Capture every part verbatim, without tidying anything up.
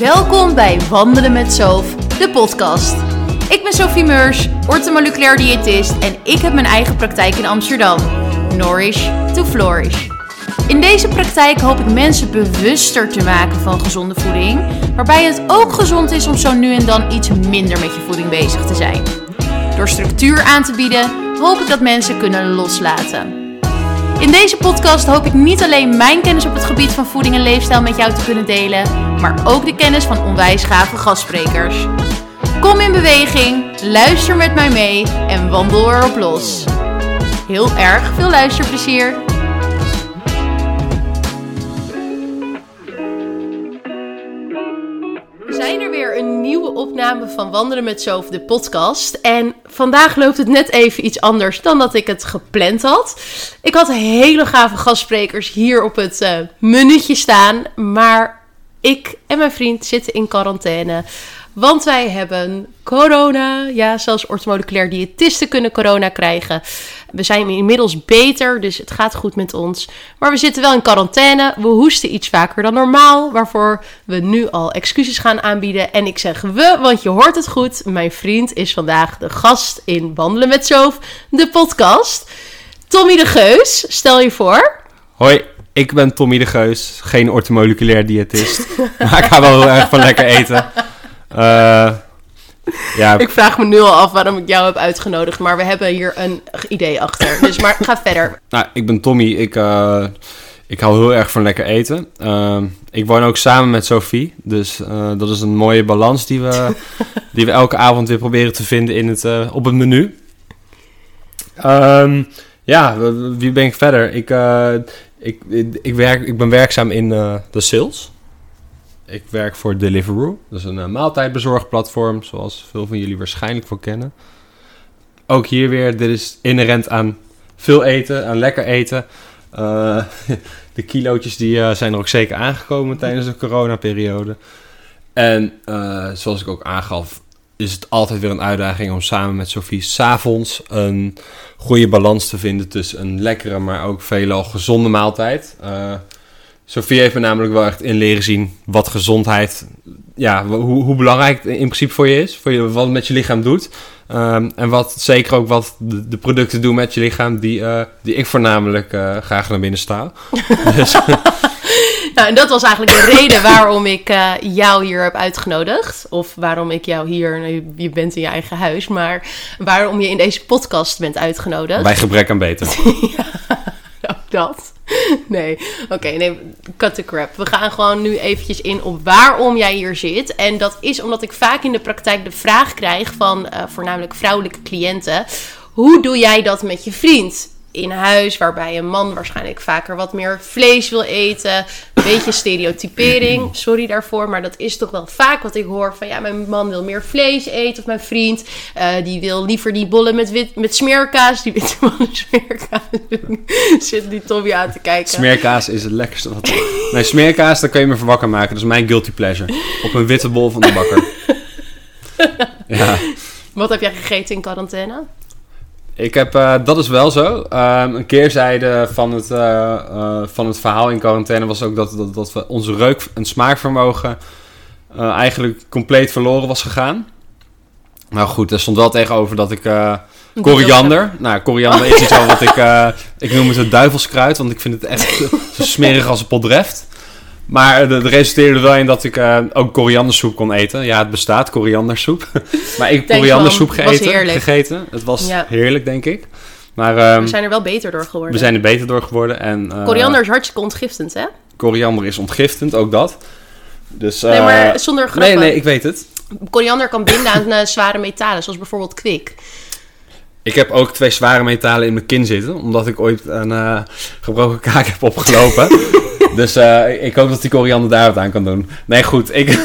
Welkom bij Wandelen met Sof, de podcast. Ik ben Sophie Meurs, orthomoleculair diëtist en ik heb mijn eigen praktijk in Amsterdam. Nourish to flourish. In deze praktijk hoop ik mensen bewuster te maken van gezonde voeding, waarbij het ook gezond is om zo nu en dan iets minder met je voeding bezig te zijn. Door structuur aan te bieden, hoop ik dat mensen kunnen loslaten. In deze podcast hoop ik niet alleen mijn kennis op het gebied van voeding en leefstijl met jou te kunnen delen, maar ook de kennis van onwijs gave gastsprekers. Kom in beweging, luister met mij mee en wandel erop los. Heel erg veel luisterplezier! We zijn er weer, een nieuwe opname van Wandelen met Sof, de podcast. En vandaag loopt het net even iets anders dan dat ik het gepland had. Ik had hele gave gastsprekers hier op het uh, minuutje staan, maar ik en mijn vriend zitten in quarantaine, want wij hebben corona. Ja, zelfs orthomoleculair diëtisten kunnen corona krijgen. We zijn inmiddels beter, dus het gaat goed met ons. Maar we zitten wel in quarantaine. We hoesten iets vaker dan normaal, waarvoor we nu al excuses gaan aanbieden. En ik zeg we, want je hoort het goed. Mijn vriend is vandaag de gast in Wandelen met Sof, de podcast. Tommy de Geus, stel je voor. Hoi. Ik ben Tommy de Geus, geen orthomoleculair diëtist, maar ik hou wel heel erg van lekker eten. Uh, ja. Ik vraag me nu al af waarom ik jou heb uitgenodigd, maar we hebben hier een idee achter. Dus maar ga verder. Nou, ik ben Tommy, ik, uh, ik hou heel erg van lekker eten. Uh, ik woon ook samen met Sophie, dus uh, dat is een mooie balans die we, die we elke avond weer proberen te vinden in het, uh, op het menu. Um, ja, wie ben ik verder? Ik... Uh, Ik, ik, ik, werk, ik ben werkzaam in uh, de sales. Ik werk voor Deliveroo. Dat is een uh, maaltijdbezorgplatform, zoals veel van jullie waarschijnlijk wel kennen. Ook hier weer, dit is inherent aan veel eten, aan lekker eten. Uh, de kilootjes die, uh, zijn er ook zeker aangekomen tijdens de coronaperiode. En uh, zoals ik ook aangaf, is het altijd weer een uitdaging om samen met Sophie 's avonds een goede balans te vinden tussen een lekkere, maar ook veelal gezonde maaltijd. Uh, Sophie heeft me namelijk wel echt in leren zien wat gezondheid, ja, hoe, hoe belangrijk het in principe voor je is, voor je, wat het met je lichaam doet. Um, en wat zeker ook wat de, de producten doen met je lichaam, die, uh, die ik voornamelijk uh, graag naar binnen sta. Dus. Nou, en dat was eigenlijk de reden waarom ik uh, jou hier heb uitgenodigd. Of waarom ik jou hier, nou, je bent in je eigen huis, maar waarom je in deze podcast bent uitgenodigd. Bij gebrek aan beter. Ja, ook dat. Nee, oké, okay, nee, cut the crap. We gaan gewoon nu eventjes in op waarom jij hier zit. En dat is omdat ik vaak in de praktijk de vraag krijg van uh, voornamelijk vrouwelijke cliënten. Hoe doe jij dat met je vriend? In huis, waarbij een man waarschijnlijk vaker wat meer vlees wil eten. Een beetje stereotypering, sorry daarvoor. Maar dat is toch wel vaak wat ik hoor van ja, mijn man wil meer vlees eten. Of mijn vriend, uh, die wil liever die bollen met, wit, met smeerkaas. Die witte mannen smeerkaas. Zit die Tommy aan te kijken. Smeerkaas is het lekkerste. Wat... Nee, smeerkaas, daar kun je me voor wakker maken. Dat is mijn guilty pleasure. Op een witte bol van de bakker. Ja. Wat heb jij gegeten in quarantaine? Ik heb, uh, dat is wel zo. Uh, een keerzijde van het, uh, uh, van het verhaal in quarantaine was ook dat, dat, dat we onze reuk- en smaakvermogen uh, eigenlijk compleet verloren was gegaan. Nou goed, daar stond wel tegenover dat ik uh, koriander... Nou, koriander oh, is iets ja. wat ik... Uh, ik noem het het duivelskruid, want ik vind het echt zo smerig als een pot reft. Maar het resulteerde er wel in dat ik uh, ook koriandersoep kon eten. Ja, het bestaat, koriandersoep. Maar ik heb koriandersoep gegeten, gegeten. Het was ja. heerlijk, denk ik. Maar, um, we zijn er wel beter door geworden. We zijn er beter door geworden. En, uh, koriander is hartstikke ontgiftend, hè? Koriander is ontgiftend, ook dat. Dus, uh, nee, maar zonder grappen. Nee, nee, ik weet het. Koriander kan binden aan uh, zware metalen, zoals bijvoorbeeld kwik. Ik heb ook twee zware metalen in mijn kin zitten, omdat ik ooit een uh, gebroken kaak heb opgelopen. Dus uh, ik hoop dat die koriander daar wat aan kan doen. Nee, goed. Ik...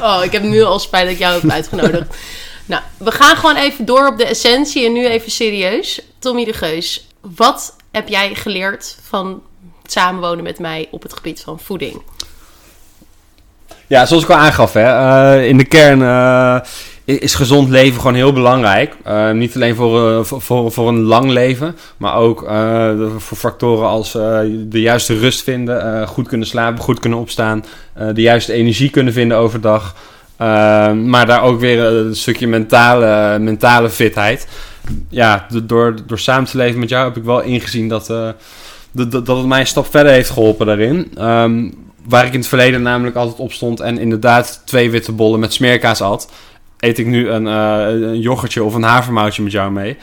oh, ik heb nu al spijt dat ik jou heb uitgenodigd. Nou, we gaan gewoon even door op de essentie en nu even serieus. Tommy de Geus, wat heb jij geleerd van het samenwonen met mij op het gebied van voeding? Ja, zoals ik al aangaf, hè, uh, in de kern uh, is gezond leven gewoon heel belangrijk. Uh, niet alleen voor, uh, voor, voor een lang leven, maar ook uh, voor factoren als uh, de juiste rust vinden, uh, goed kunnen slapen, goed kunnen opstaan, uh, de juiste energie kunnen vinden overdag. Uh, maar daar ook weer een stukje mentale, mentale fitheid. Ja, door, door samen te leven met jou heb ik wel ingezien dat, uh, dat, dat het mij een stap verder heeft geholpen daarin. Um, waar ik in het verleden namelijk altijd op stond en inderdaad twee witte bollen met smeerkaas at, eet ik nu een, uh, een yoghurtje of een havermoutje met jou mee. Uh,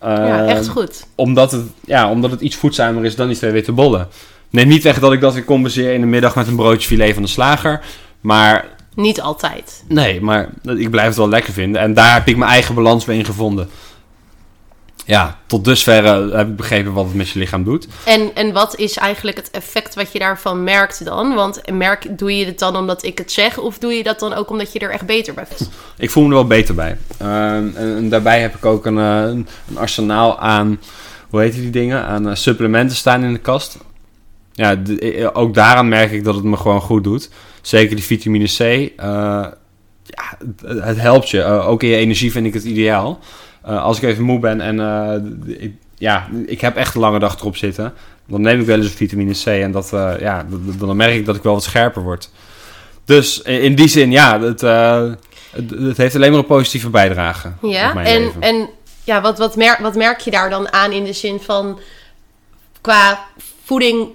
ja, echt goed. Omdat het, ja, omdat het iets voedzamer is dan die twee witte bollen. Neem niet weg dat ik dat weer compenseer in de middag met een broodje filet van de slager. Maar... niet altijd. Nee, maar ik blijf het wel lekker vinden. En daar heb ik mijn eigen balans mee in gevonden. Ja, tot dusverre heb ik begrepen wat het met je lichaam doet. En, en wat is eigenlijk het effect wat je daarvan merkt dan? Want merk, doe je het dan omdat ik het zeg? Of doe je dat dan ook omdat je er echt beter bij voelt? Ik voel me er wel beter bij. Uh, en, en daarbij heb ik ook een, een arsenaal aan... hoe heet die dingen? Aan uh, supplementen staan in de kast. Ja, de, ook daaraan merk ik dat het me gewoon goed doet. Zeker die vitamine C. Uh, ja, het, het helpt je. Uh, ook in je energie vind ik het ideaal. Uh, als ik even moe ben en uh, ik, ja, ik heb echt een lange dag erop zitten, dan neem ik wel eens vitamine C en dat, uh, ja, d- dan merk ik dat ik wel wat scherper word. Dus in die zin, ja, het, uh, het, het heeft alleen maar een positieve bijdrage. Ja, en, en ja, wat, wat, mer- wat merk je daar dan aan in de zin van qua voeding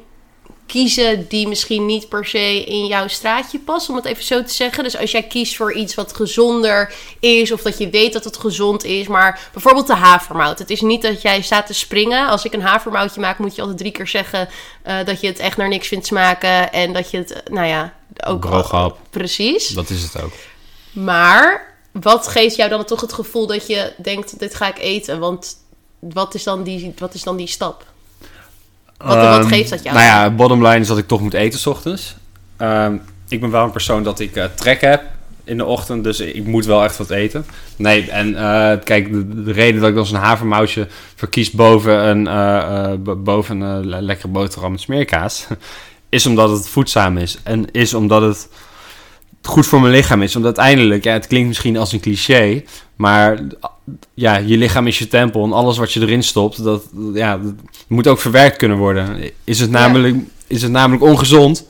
kiezen die misschien niet per se in jouw straatje past, om het even zo te zeggen. Dus als jij kiest voor iets wat gezonder is, of dat je weet dat het gezond is, maar bijvoorbeeld de havermout. Het is niet dat jij staat te springen. Als ik een havermoutje maak, moet je altijd drie keer zeggen uh, dat je het echt naar niks vindt smaken en dat je het, nou ja, ook... droge hap. Precies. Dat is het ook. Maar wat geeft jou dan toch het gevoel dat je denkt, dit ga ik eten, want wat is dan die, wat is dan die stap? Wat, wat geeft dat jou? Um, nou ja, bottom line is dat ik toch moet eten 's ochtends. Um, ik ben wel een persoon dat ik uh, trek heb in de ochtend, dus ik moet wel echt wat eten. Nee, en uh, kijk, de, de reden dat ik dan zo'n havermoutje verkies boven een, uh, uh, boven een uh, lekkere boterham met smeerkaas, is omdat het voedzaam is. En is omdat het goed voor mijn lichaam is. Omdat uiteindelijk, ja, het klinkt misschien als een cliché, maar ja, je lichaam is je tempel en alles wat je erin stopt, dat, ja, dat moet ook verwerkt kunnen worden. Is het namelijk, ja. is het namelijk ongezond,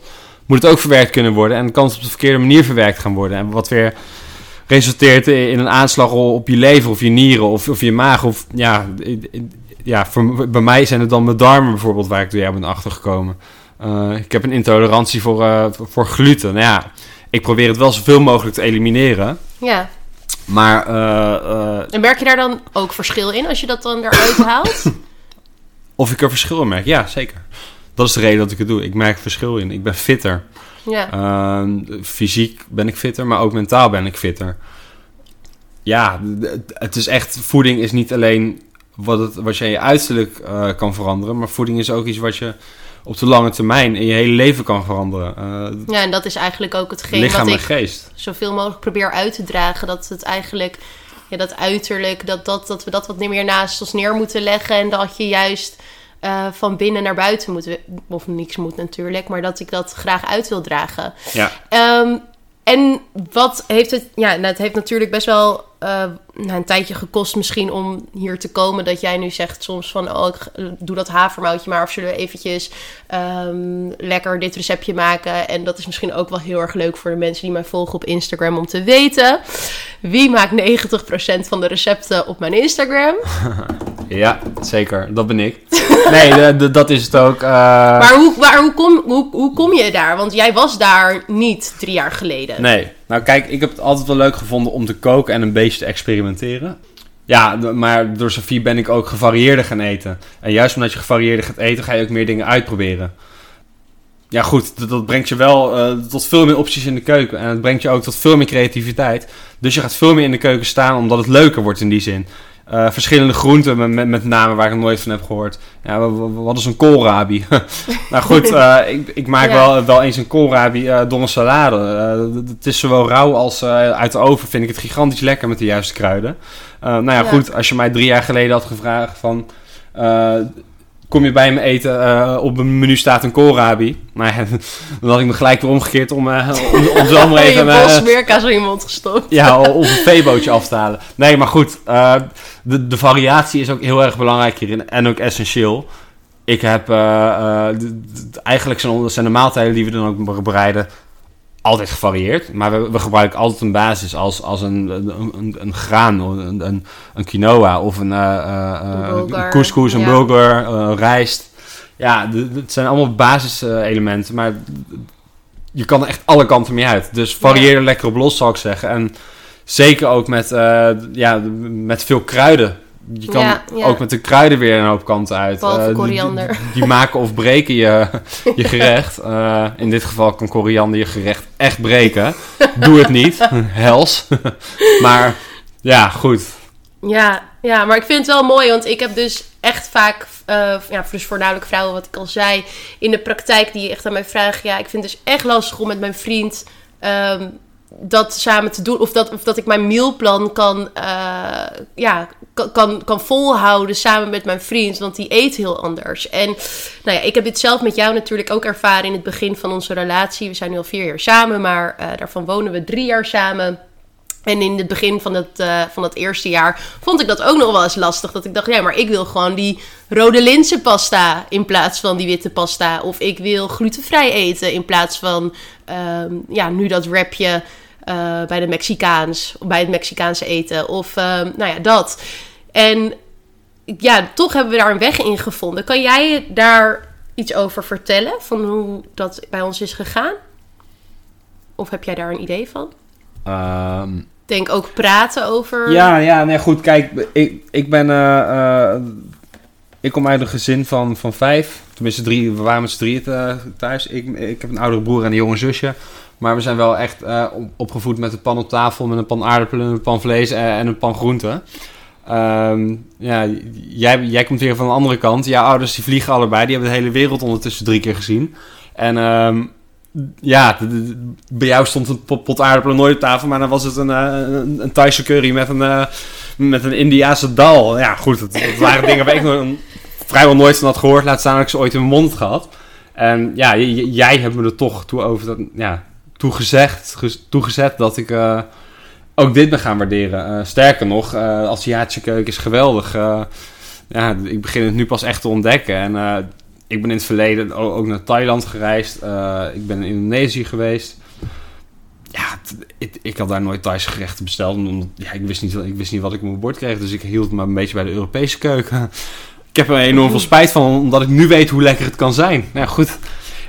moet het ook verwerkt kunnen worden en kan het op de verkeerde manier verwerkt gaan worden. En wat weer resulteert in een aanslag op je lever of je nieren of, of je maag. Of, ja, ja voor, bij mij zijn het dan mijn darmen bijvoorbeeld waar ik door jou ben achtergekomen. Uh, ik heb een intolerantie voor, uh, voor gluten. Nou ja, ik probeer het wel zoveel mogelijk te elimineren. Ja. Maar... Uh, uh, en merk je daar dan ook verschil in als je dat dan eruit haalt? Of ik er verschil in merk? Ja, zeker. Dat is de reden dat ik het doe. Ik merk verschil in. Ik ben fitter. Ja. Uh, fysiek ben ik fitter, maar ook mentaal ben ik fitter. Ja, het is echt... Voeding is niet alleen wat, het, wat je in je uiterlijk uh, kan veranderen, maar voeding is ook iets wat je op de lange termijn in je hele leven kan veranderen. Uh, ja, en dat is eigenlijk ook hetgeen lichaam wat ik geest. Zoveel mogelijk probeer uit te dragen. Dat het eigenlijk, ja, dat uiterlijk, dat, dat, dat we dat wat meer naast ons neer moeten leggen. En dat je juist uh, van binnen naar buiten moet, of niks moet natuurlijk, maar dat ik dat graag uit wil dragen. Ja. Um, en wat heeft het... Ja, nou, het heeft natuurlijk best wel uh, een tijdje gekost misschien om hier te komen. Dat jij nu zegt soms van, oh, ik doe dat havermoutje maar. Of zullen we eventjes um, lekker dit receptje maken. En dat is misschien ook wel heel erg leuk voor de mensen die mij volgen op Instagram om te weten. Wie maakt negentig procent van de recepten op mijn Instagram? Ja, zeker. Dat ben ik. Nee, de, de, dat is het ook. Uh... Maar, hoe, maar hoe, kom, hoe, hoe kom je daar? Want jij was daar niet drie jaar geleden. Nee. Nou kijk, ik heb het altijd wel leuk gevonden om te koken en een beetje te experimenteren. Ja, d- maar door Sophie ben ik ook gevarieerder gaan eten. En juist omdat je gevarieerder gaat eten, ga je ook meer dingen uitproberen. Ja goed, d- dat brengt je wel uh, tot veel meer opties in de keuken. En het brengt je ook tot veel meer creativiteit. Dus je gaat veel meer in de keuken staan, omdat het leuker wordt in die zin. Uh, verschillende groenten, met, met namen waar ik nooit van heb gehoord. Ja, wat is een koolrabi? Nou goed, uh, ik, ik maak ja. wel, wel eens een koolrabi uh, door een salade. Uh, het is zowel rauw als uh, uit de oven vind ik het gigantisch lekker met de juiste kruiden. Uh, nou ja, ja, goed, als je mij drie jaar geleden had gevraagd van... Uh, kom je bij hem eten, uh, op een menu staat een koolrabi. Maar ja, dan had ik me gelijk weer omgekeerd om uh, om, om zo allemaal even... Een bol smeerkaas in iemand gestopt. Ja, of een veebootje af te halen. Nee, maar goed. Uh, de, de variatie is ook heel erg belangrijk hierin. En ook essentieel. Ik heb... Uh, uh, d- d- eigenlijk zijn, zijn de maaltijden die we dan ook bereiden... altijd gevarieerd, maar we, we gebruiken altijd een basis als, als een, een, een, een graan, een, een, een quinoa of een, uh, een, een couscous, een ja. bulgur, uh, rijst. Ja, d- d- het zijn allemaal basiselementen, maar d- je kan er echt alle kanten mee uit. Dus varieer ja. lekker op los, zou ik zeggen. En zeker ook met, uh, ja, met veel kruiden. Je kan ja, ja. ook met de kruiden weer een hoop kanten uit. Behalve uh, koriander. Die, die maken of breken je, je gerecht. Uh, in dit geval kan koriander je gerecht echt breken. Doe het niet. Hels. Maar ja, goed. Ja, ja, maar ik vind het wel mooi. Want ik heb dus echt vaak... Uh, ja, dus voornamelijk vrouwen, wat ik al zei. In de praktijk die echt aan mij vragen. Ja, ik vind het dus echt lastig om met mijn vriend... Um, dat samen te doen. Of dat, of dat ik mijn mealplan kan, uh, ja, kan, kan, kan volhouden samen met mijn vriend. Want die eet heel anders. En nou ja, ik heb dit zelf met jou natuurlijk ook ervaren in het begin van onze relatie. We zijn nu al vier jaar samen, maar uh, daarvan wonen we drie jaar samen. En in het begin van dat, uh, van dat eerste jaar vond ik dat ook nog wel eens lastig. Dat ik dacht, ja, maar ik wil gewoon die rode linzenpasta in plaats van die witte pasta. Of ik wil glutenvrij eten in plaats van um, ja, nu dat wrapje uh, bij de Mexicaans. Bij het Mexicaanse eten. Of um, nou ja, dat. En ja, toch hebben we daar een weg in gevonden. Kan jij daar iets over vertellen? Van hoe dat bij ons is gegaan? Of heb jij daar een idee van? Um, denk ook praten over... Ja, ja, nee, goed, kijk, ik, ik ben... Uh, uh, ik kom uit een gezin van, van vijf. Tenminste, drie, we waren met z'n drieën uh, thuis. Ik, ik heb een oudere broer en een jonge zusje. Maar we zijn wel echt uh, opgevoed met een pan op tafel... met een pan aardappelen, een pan vlees en, en een pan groenten. Um, ja, jij, jij komt weer van de andere kant. Jouw ouders die vliegen allebei. Die hebben de hele wereld ondertussen drie keer gezien. En... Um, ja, de, de, bij jou stond een pot, pot aardappelen nooit op tafel, maar dan was het een, een, een Thaise curry met een, uh, met een Indiase dal. Ja, goed, dat, dat waren dingen waar ik nog, een, vrijwel nooit van had gehoord. Laat staan dat ik ze ooit in mijn mond gehad. En ja, j, j, jij hebt me er toch toe over dat, ja, toegezegd, ges, toegezet dat ik uh, ook dit ben gaan waarderen. Uh, sterker nog, uh, de Aziatische keuken is geweldig. Uh, ja, ik begin het nu pas echt te ontdekken. En... Uh, Ik ben in het verleden ook naar Thailand gereisd. Uh, ik ben in Indonesië geweest. Ja, t- ik, ik had daar nooit Thaise gerechten besteld. Omdat, ja, ik, wist niet, ik wist niet wat ik op mijn bord kreeg. Dus ik hield me een beetje bij de Europese keuken. Ik heb er enorm veel spijt van. Omdat ik nu weet hoe lekker het kan zijn. Nou goed,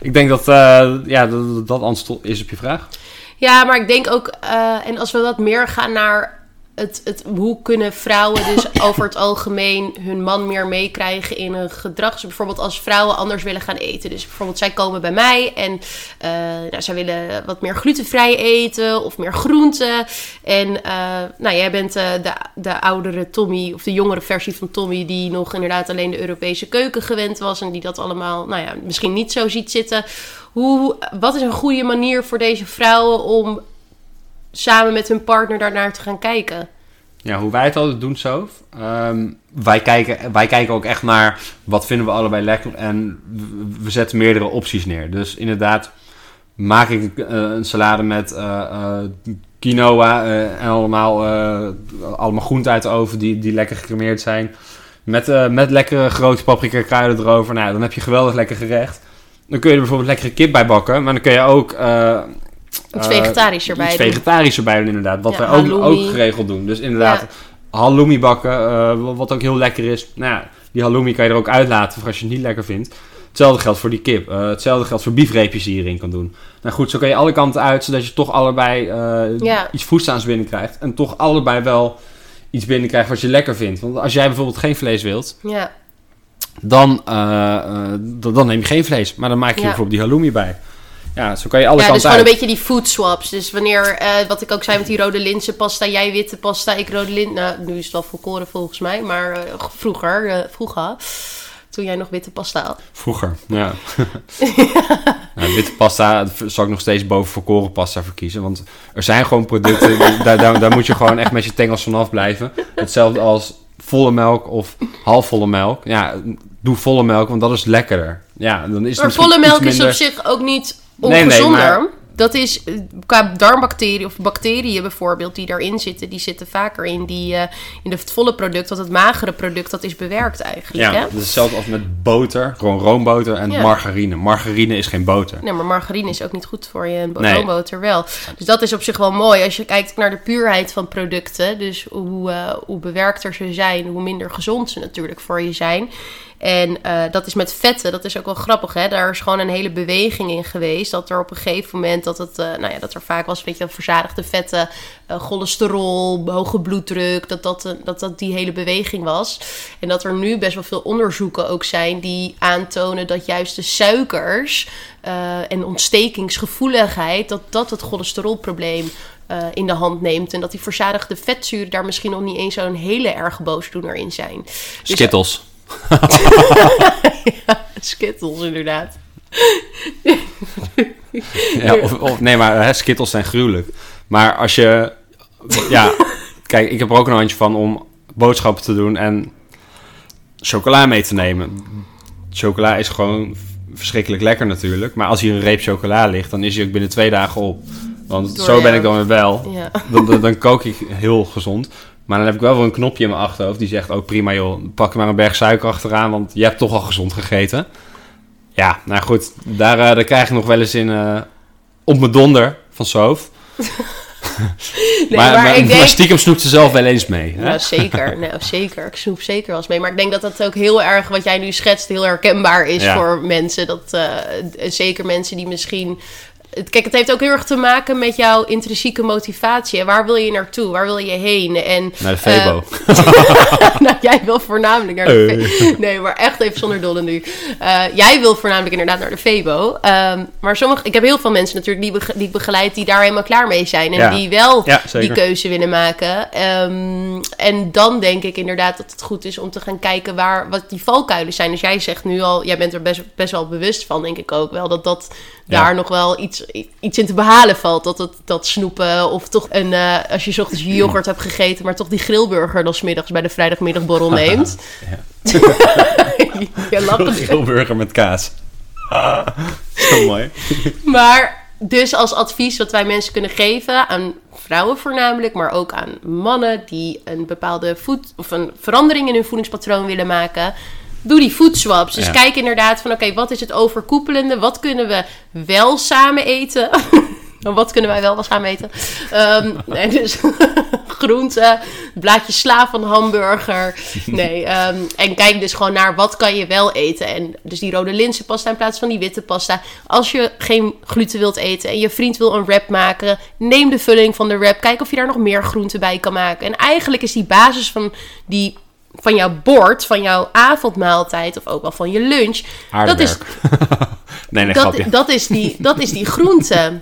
ik denk dat uh, ja, dat, dat antwoord is op je vraag. Ja, maar ik denk ook... Uh, en als we wat meer gaan naar... Het, het, hoe kunnen vrouwen dus over het algemeen hun man meer meekrijgen in hun gedrag? Dus bijvoorbeeld als vrouwen anders willen gaan eten. Dus bijvoorbeeld zij komen bij mij en uh, nou, zij willen wat meer glutenvrij eten of meer groenten. En uh, nou, jij bent uh, de, de oudere Tommy of de jongere versie van Tommy die nog inderdaad alleen de Europese keuken gewend was. En die dat allemaal nou ja, misschien niet zo ziet zitten. Hoe, wat is een goede manier voor deze vrouwen om... samen met hun partner daarnaar te gaan kijken? Ja, hoe wij het altijd doen, Sof. Um, wij, kijken, wij kijken ook echt naar wat vinden we allebei lekker. En we zetten meerdere opties neer. Dus inderdaad, maak ik uh, een salade met uh, uh, quinoa uh, en allemaal, uh, allemaal groenten uit de oven die, die lekker gecremeerd zijn. Met, uh, met lekkere grote paprika kruiden erover. Nou, dan heb je geweldig lekker gerecht. Dan kun je er bijvoorbeeld lekkere kip bij bakken. Maar dan kun je ook... Uh, Iets vegetarisch erbij uh, iets vegetarisch erbij doen, inderdaad. Wat ja, wij ook, ook geregeld doen. Dus inderdaad, ja. halloumi bakken, uh, wat ook heel lekker is. Nou ja, die halloumi kan je er ook uitlaten voor als je het niet lekker vindt. Hetzelfde geldt voor die kip. Uh, hetzelfde geldt voor biefreepjes die je erin kan doen. Nou goed, zo kan je alle kanten uit, zodat je toch allebei uh, ja. iets voedzaams binnenkrijgt. En toch allebei wel iets binnenkrijgt wat je lekker vindt. Want als jij bijvoorbeeld geen vlees wilt... Ja. Dan, uh, uh, dan, dan neem je geen vlees. Maar dan maak je ja. bijvoorbeeld die halloumi bij. Ja, zo kan je alle ja, kanten dus gewoon uit. Een beetje die food swaps. Dus wanneer, uh, wat ik ook zei met die rode linzenpasta, jij witte pasta, ik rode lint. Nou, nu is het wel volkoren volgens mij, maar uh, vroeger, uh, vroeger, toen jij nog witte pasta had. Vroeger, ja. ja. Nou, witte pasta zal ik nog steeds boven volkoren pasta verkiezen, want er zijn gewoon producten, daar, daar, daar moet je gewoon echt met je tengels vanaf blijven. Hetzelfde als volle melk of halfvolle melk. Ja, doe volle melk, want dat is lekkerder. Ja, dan is het maar volle melk minder... is op zich ook niet ongezonder. Nee, nee, maar... Dat is qua darmbacteriën of bacteriën bijvoorbeeld die daarin zitten. Die zitten vaker in, die, uh, in het volle product. Want het magere product, dat is bewerkt eigenlijk. Ja, hè? Dat is hetzelfde als met boter. Gewoon roomboter en ja. margarine. Margarine is geen boter. Nee, maar margarine is ook niet goed voor je. En bo- nee. roomboter wel. Dus dat is op zich wel mooi. Als je kijkt naar de puurheid van producten. Dus hoe, uh, hoe bewerkter ze zijn. Hoe minder gezond ze natuurlijk voor je zijn. En uh, dat is met vetten, dat is ook wel grappig, hè? Daar is gewoon een hele beweging in geweest. Dat er op een gegeven moment, dat, het, uh, nou ja, dat er vaak was, weet je, verzadigde vetten, uh, cholesterol, hoge bloeddruk. Dat dat, uh, dat dat die hele beweging was. En dat er nu best wel veel onderzoeken ook zijn die aantonen dat juist de suikers uh, en ontstekingsgevoeligheid, dat dat het cholesterolprobleem uh, in de hand neemt. En dat die verzadigde vetzuren daar misschien nog niet eens zo'n hele erge boosdoener in zijn. Skittles. Dus, ja, Skittles inderdaad. Ja, of, of, nee, maar hè, Skittles zijn gruwelijk. Maar als je... Ja, kijk, ik heb er ook een handje van om boodschappen te doen en chocola mee te nemen. Chocola is gewoon verschrikkelijk lekker natuurlijk. Maar als hier een reep chocola ligt, dan is hij ook binnen twee dagen op. Want Door zo jou. ben ik dan weer wel. Ja. Dan, dan, dan kook ik heel gezond. Maar dan heb ik wel wel een knopje in mijn achterhoofd die zegt... oh prima joh, pak maar een berg suiker achteraan... want je hebt toch al gezond gegeten. Ja, nou goed, daar, uh, daar krijg ik nog wel eens in... Uh, op mijn donder van Sof. Nee, maar, maar, maar, denk... maar stiekem snoept ze zelf wel eens mee. Hè? Nou, zeker, nou, zeker. Ik snoep zeker wel eens mee. Maar ik denk dat dat ook heel erg, wat jij nu schetst... heel herkenbaar is ja. voor mensen. Dat, uh, zeker mensen die misschien... Kijk, het heeft ook heel erg te maken met jouw intrinsieke motivatie. Waar wil je naartoe? Waar wil je heen? En, naar de Febo. Uh, nou, jij wil voornamelijk naar de uh. Febo. Nee, maar echt even zonder dolle nu. Uh, jij wil voornamelijk inderdaad naar de Febo. Um, maar sommige, ik heb heel veel mensen natuurlijk die, bege- die ik begeleid... die daar helemaal klaar mee zijn. En ja. die wel ja, die keuze willen maken. Um, en dan denk ik inderdaad dat het goed is om te gaan kijken... waar wat die valkuilen zijn. Dus jij zegt nu al... Jij bent er best, best wel bewust van, denk ik ook wel... dat dat daar ja. nog wel iets... iets in te behalen valt. Dat, dat, dat snoepen of toch een... Uh, als je 's ochtends yoghurt hebt gegeten... maar toch die grillburger dan 's middags bij de vrijdagmiddagborrel neemt. Ja. Ja, lachen. Grillburger met kaas. Ah, zo mooi. Maar dus als advies wat wij mensen kunnen geven... aan vrouwen voornamelijk, maar ook aan mannen... die een bepaalde voed, of een verandering in hun voedingspatroon willen maken... Doe die food swaps. Dus ja. kijk inderdaad van... oké, okay, wat is het overkoepelende? Wat kunnen we wel samen eten? Wat kunnen wij wel wel samen eten? Um, nee, dus groenten, blaadjes sla van hamburger. Nee, um, en kijk dus gewoon naar wat kan je wel eten. En dus die rode linzenpasta in plaats van die witte pasta. Als je geen gluten wilt eten en je vriend wil een wrap maken... neem de vulling van de wrap. Kijk of je daar nog meer groenten bij kan maken. En eigenlijk is die basis van die... van jouw bord, van jouw avondmaaltijd... of ook wel van je lunch. Dat is, nee, nee, dat, dat, is die, dat is die groente.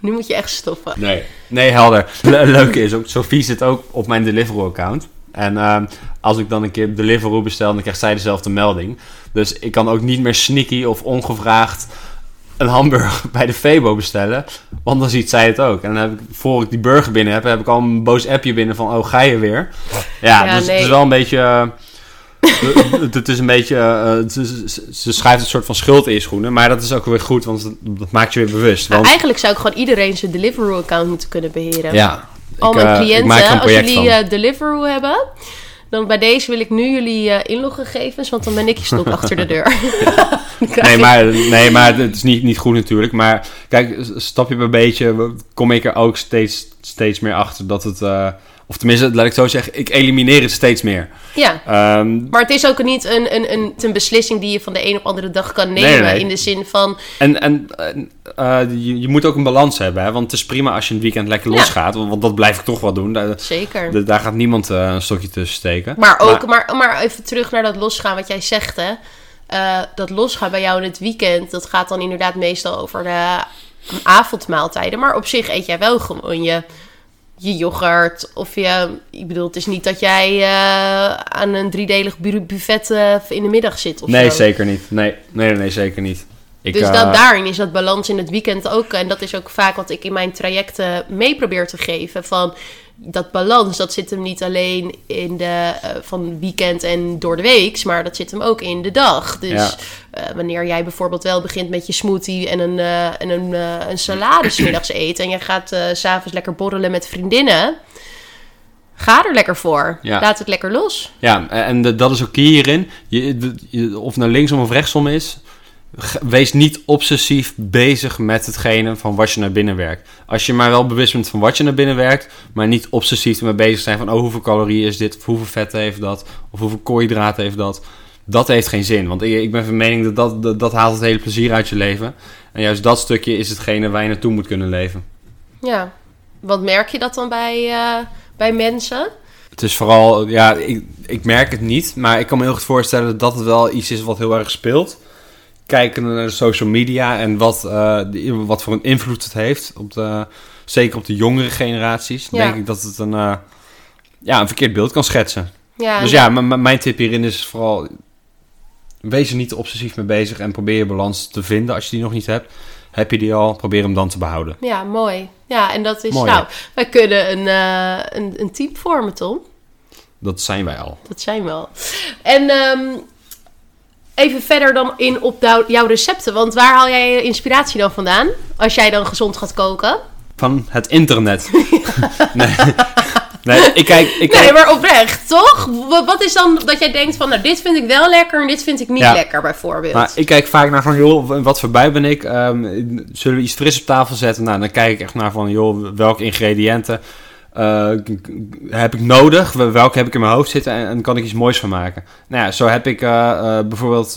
Nu moet je echt stoppen. Nee, nee helder. Le- leuke is ook... Sophie zit ook op mijn Deliveroo-account. En uh, als ik dan een keer Deliveroo bestel... dan krijgt zij dezelfde melding. Dus ik kan ook niet meer sneaky of ongevraagd... een hamburger bij de Febo bestellen. Want dan ziet zij het ook. En dan heb ik, voor ik die burger binnen heb... heb ik al een boos appje binnen van... oh, ga je weer? Ja, ja dus nee. Het is wel een beetje... het, het is een beetje... Het is, ze schrijft een soort van schuld in je schoenen. Maar dat is ook weer goed, want dat, dat maakt je weer bewust. Want... Eigenlijk zou ik gewoon iedereen zijn Deliveroo-account moeten kunnen beheren. Ja. Al mijn uh, cliënten, als jullie uh, Deliveroo hebben... Dan bij deze wil ik nu jullie uh, inloggegevens, want dan ben ik je stok achter de deur. nee, maar, nee, maar het is niet, niet goed natuurlijk. Maar kijk, stapje bij beetje kom ik er ook steeds, steeds meer achter dat het... Uh, of tenminste, laat ik zo zeggen, ik elimineer het steeds meer. Ja, um, maar het is ook niet een, een, een, een beslissing die je van de een op de andere dag kan nemen. Nee, nee. In de zin van... En, en uh, je, je moet ook een balans hebben, hè? Want het is prima als je een weekend lekker losgaat. Ja. Want dat blijf ik toch wel doen. Daar, Zeker. De, daar gaat niemand uh, een stokje tussen steken. Maar, ook, maar, maar, maar even terug naar dat losgaan wat jij zegt, hè. Uh, dat losgaan bij jou in het weekend, dat gaat dan inderdaad meestal over de avondmaaltijden. Maar op zich eet jij wel gewoon je... je yoghurt of je... Ik bedoel, het is niet dat jij uh, aan een driedelig bu- buffet uh, in de middag zit of nee, zo. Zeker niet. Nee, nee, nee, zeker niet. Ik, dus uh, dat, daarin is dat balans in het weekend ook. En dat is ook vaak wat ik in mijn trajecten mee probeer te geven. Van dat balans, dat zit hem niet alleen in de uh, van weekend en door de weeks, maar dat zit hem ook in de dag. Dus ja. uh, wanneer jij bijvoorbeeld wel begint met je smoothie en een, uh, en een, uh, een salade 's middags eten en je gaat uh, 's avonds lekker borrelen met vriendinnen, ga er lekker voor. Ja. Laat het lekker los. Ja, en de, dat is ook key hierin. Je, je, of naar linksom of rechtsom is, wees niet obsessief bezig met hetgene van wat je naar binnen werkt. Als je maar wel bewust bent van wat je naar binnen werkt, maar niet obsessief ermee bezig zijn van oh, hoeveel calorieën is dit, of hoeveel vet heeft dat, of hoeveel koolhydraten heeft dat. Dat heeft geen zin, want ik, ik ben van mening dat dat, dat dat haalt het hele plezier uit je leven. En juist dat stukje is hetgene waar je naartoe moet kunnen leven. Ja, wat merk je dat dan bij, uh, bij mensen? Het is vooral, ja, ik, ik merk het niet, maar ik kan me heel goed voorstellen dat dat het wel iets is wat heel erg speelt. Kijken naar de social media en wat, uh, die, wat voor een invloed het heeft. Op de, zeker op de jongere generaties. Ja. Denk ik dat het een, uh, ja, een verkeerd beeld kan schetsen. Ja, dus ja, m- m- mijn tip hierin is vooral, wees er niet obsessief mee bezig en probeer je balans te vinden als je die nog niet hebt. Heb je die al, probeer hem dan te behouden. Ja, mooi. Ja, en dat is, mooi, nou, wij kunnen een, uh, een, een team vormen, Tom. Dat zijn wij al. Dat zijn we al. En Um, even verder dan in op jouw recepten. Want waar haal jij je inspiratie dan vandaan? Als jij dan gezond gaat koken? Van het internet. Ja. Nee. Nee, ik kijk, ik kijk. Nee, maar oprecht, toch? Wat is dan dat jij denkt van, nou, dit vind ik wel lekker en dit vind ik niet ja. lekker, bijvoorbeeld? Nou, ik kijk vaak naar van, joh, wat voor bij ben ik? Um, zullen we iets fris op tafel zetten? Nou, dan kijk ik echt naar van, joh, welke ingrediënten Uh, heb ik nodig? Welke heb ik in mijn hoofd zitten? En, en kan ik iets moois van maken? Nou ja, zo heb ik uh, uh, bijvoorbeeld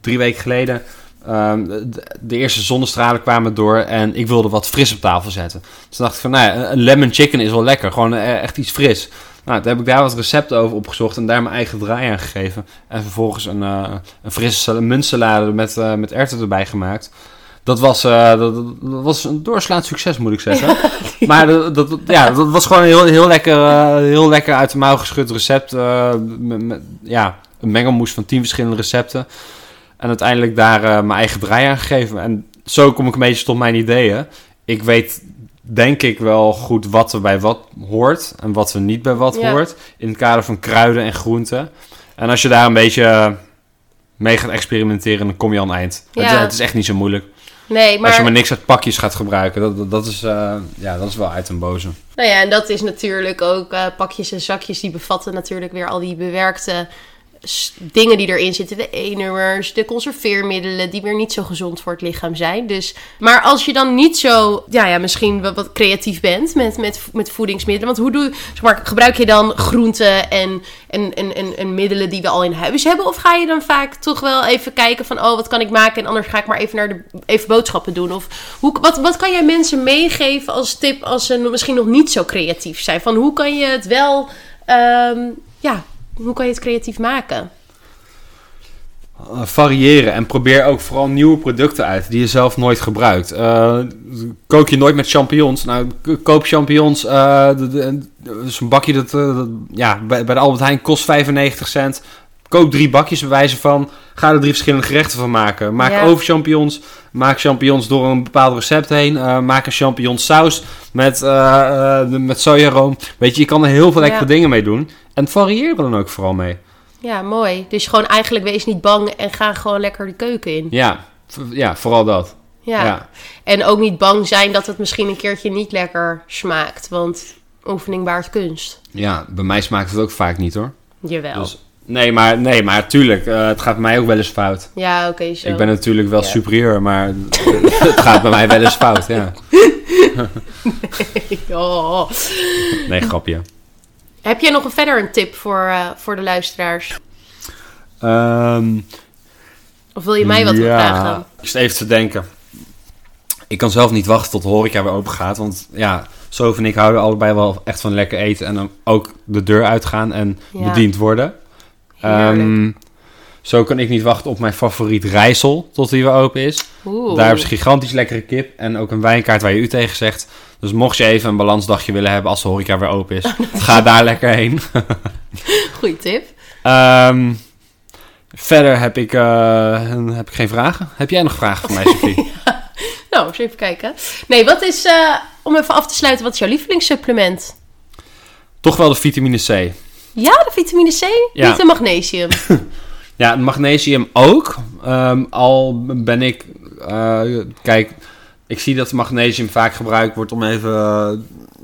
drie weken geleden uh, de, de eerste zonnestralen kwamen door en ik wilde wat fris op tafel zetten. Dus dacht ik van, nou ja, een lemon chicken is wel lekker. Gewoon uh, echt iets fris. Nou, toen heb ik daar wat recepten over opgezocht en daar mijn eigen draai aan gegeven. En vervolgens een, uh, een frisse muntsalade met, uh, met erwten erbij gemaakt. Dat was, uh, dat, dat was een doorslaand succes, moet ik zeggen. Ja. Maar dat, dat, ja, dat was gewoon een heel, heel, lekker, uh, heel lekker uit de mouw geschud recept. Uh, met, met, ja, een mengelmoes van tien verschillende recepten. En uiteindelijk daar uh, mijn eigen draai aan gegeven. En zo kom ik een beetje tot mijn ideeën. Ik weet, denk ik, wel goed wat er bij wat hoort en wat er niet bij wat ja. hoort. In het kader van kruiden en groenten. En als je daar een beetje mee gaat experimenteren, dan kom je aan het eind. Ja. Het, het is echt niet zo moeilijk. Nee, maar als je maar niks uit pakjes gaat gebruiken, dat, dat, dat, is, uh, ja, dat is wel uit een boze. Nou ja, en dat is natuurlijk ook uh, pakjes en zakjes, die bevatten natuurlijk weer al die bewerkte s- dingen die erin zitten. De e-nummers, de conserveermiddelen, die weer niet zo gezond voor het lichaam zijn. Dus, maar als je dan niet zo, ja, ja misschien wat, wat creatief bent met, met, met voedingsmiddelen. Want hoe doe, zeg maar, gebruik je dan groenten en, en, en, en, en middelen die we al in huis hebben? Of ga je dan vaak toch wel even kijken van, oh, wat kan ik maken? En anders ga ik maar even, naar de, even boodschappen doen. Of hoe, wat, wat kan jij mensen meegeven als tip als ze misschien nog niet zo creatief zijn? Van hoe kan je het wel, um, ja... Hoe kan je het creatief maken? Uh, variëren en probeer ook vooral nieuwe producten uit die je zelf nooit gebruikt. Uh, kook je nooit met champignons? Nou, koop champignons. Uh, de, de, de, zo'n bakje dat, uh, dat ja, bij, bij de Albert Heijn kost vijfennegentig cent. Koop drie bakjes bij wijze van. Ga er drie verschillende gerechten van maken. Maak ja. over champignons. Maak champignons door een bepaald recept heen. Uh, maak een champignonsaus met, uh, uh, met sojaroom. Weet je, je kan er heel veel lekkere ja. dingen mee doen. En varieer er dan ook vooral mee. Ja, mooi. Dus gewoon eigenlijk wees niet bang en ga gewoon lekker de keuken in. Ja, ja vooral dat. Ja. ja. En ook niet bang zijn dat het misschien een keertje niet lekker smaakt. Want oefening baart kunst. Ja, bij mij smaakt het ook vaak niet hoor. Jawel. Dus, nee, maar, nee, maar tuurlijk. Uh, het gaat bij mij ook wel eens fout. Ja, oké. Okay, zo. Ik ben natuurlijk wel ja. superieur, maar het gaat bij mij wel eens fout, ja. Nee, oh. nee grapje. Heb jij nog een verder een tip voor, uh, voor de luisteraars? Um, of wil je mij wat ja. vragen? Ik zit even te denken. Ik kan zelf niet wachten tot de horeca weer open gaat. Want ja, Sof en ik houden allebei wel echt van lekker eten. En dan ook de deur uitgaan en ja. bediend worden. Um, zo kan ik niet wachten op mijn favoriet Rijssel. Tot die weer open is. Oeh. Daar hebben ze gigantisch lekkere kip. En ook een wijnkaart waar je u tegen zegt. Dus mocht je even een balansdagje willen hebben als de horeca weer open is, ga daar lekker heen. Goeie tip. Um, verder heb ik, uh, heb ik geen vragen. Heb jij nog vragen voor mij, Sophie? ja. Nou, eens even kijken. Nee, wat is, uh, om even af te sluiten, wat is jouw lievelingssupplement? Toch wel de vitamine C. Ja, de vitamine C? Ja. Niet de magnesium. Ja, magnesium ook. Um, al ben ik... Uh, kijk, ik zie dat magnesium vaak gebruikt wordt om even... Uh,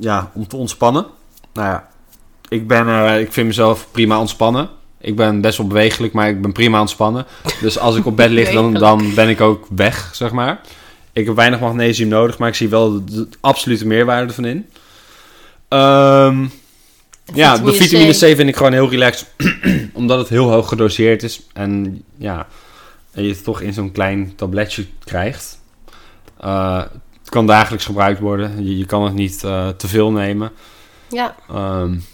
ja, om te ontspannen. Nou ja, ik ben... Uh, ik vind mezelf prima ontspannen. Ik ben best wel bewegelijk, maar ik ben prima ontspannen. Dus als ik op bed lig, dan, dan ben ik ook weg, zeg maar. Ik heb weinig magnesium nodig, maar ik zie wel de, de absolute meerwaarde ervan in. Um, ja, de vitamine C. C vind ik gewoon heel relaxed. Omdat het heel hoog gedoseerd is. En ja, en je het toch in zo'n klein tabletje krijgt. Uh, het kan dagelijks gebruikt worden. Je, je kan het niet uh, te veel nemen. Ja. Um,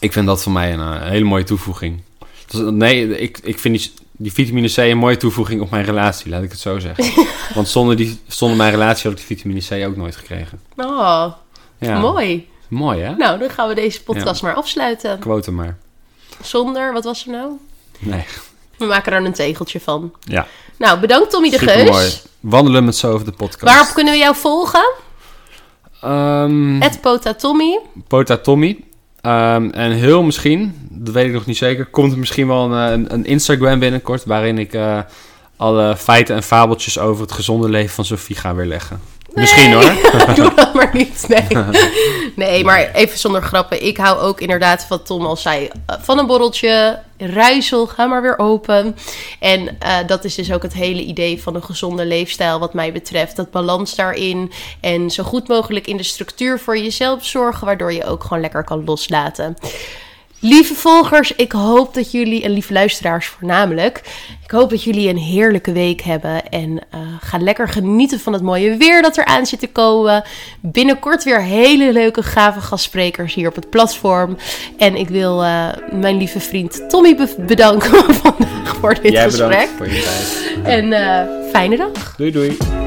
ik vind dat voor mij een, een hele mooie toevoeging. Dus, nee, ik, ik vind die... Die vitamine C een mooie toevoeging op mijn relatie, laat ik het zo zeggen. Want zonder, die, zonder mijn relatie had ik die vitamine C ook nooit gekregen. Oh, ja. Mooi. Mooi, hè? Nou, dan gaan we deze podcast ja. maar afsluiten. Quote maar. Zonder, wat was er nou? Nee. We maken er een tegeltje van. Ja. Nou, bedankt Tommy de Geus. Mooi. Wandelen met Sof de podcast. Waarop kunnen we jou volgen? Um, at potatommy. Potatommy. Um, en heel misschien, dat weet ik nog niet zeker, komt er misschien wel een, een, een Instagram binnenkort waarin ik uh, alle feiten en fabeltjes over het gezonde leven van Sophie ga weerleggen. Nee. Misschien hoor. Doe dat maar niet, nee. Nee, maar even zonder grappen. Ik hou ook inderdaad, wat Tom al zei, van een borreltje. Rijssel, ga maar weer open. En uh, dat is dus ook het hele idee van een gezonde leefstijl wat mij betreft. Dat balans daarin en zo goed mogelijk in de structuur voor jezelf zorgen, waardoor je ook gewoon lekker kan loslaten. Lieve volgers, ik hoop dat jullie, en lieve luisteraars voornamelijk, ik hoop dat jullie een heerlijke week hebben. En uh, ga lekker genieten van het mooie weer dat er aan zit te komen. Binnenkort weer hele leuke, gave gastsprekers hier op het platform. En ik wil uh, mijn lieve vriend Tommy be- bedanken vandaag voor dit Jij gesprek. Jij bedankt voor je tijd. En uh, fijne dag. Doei doei.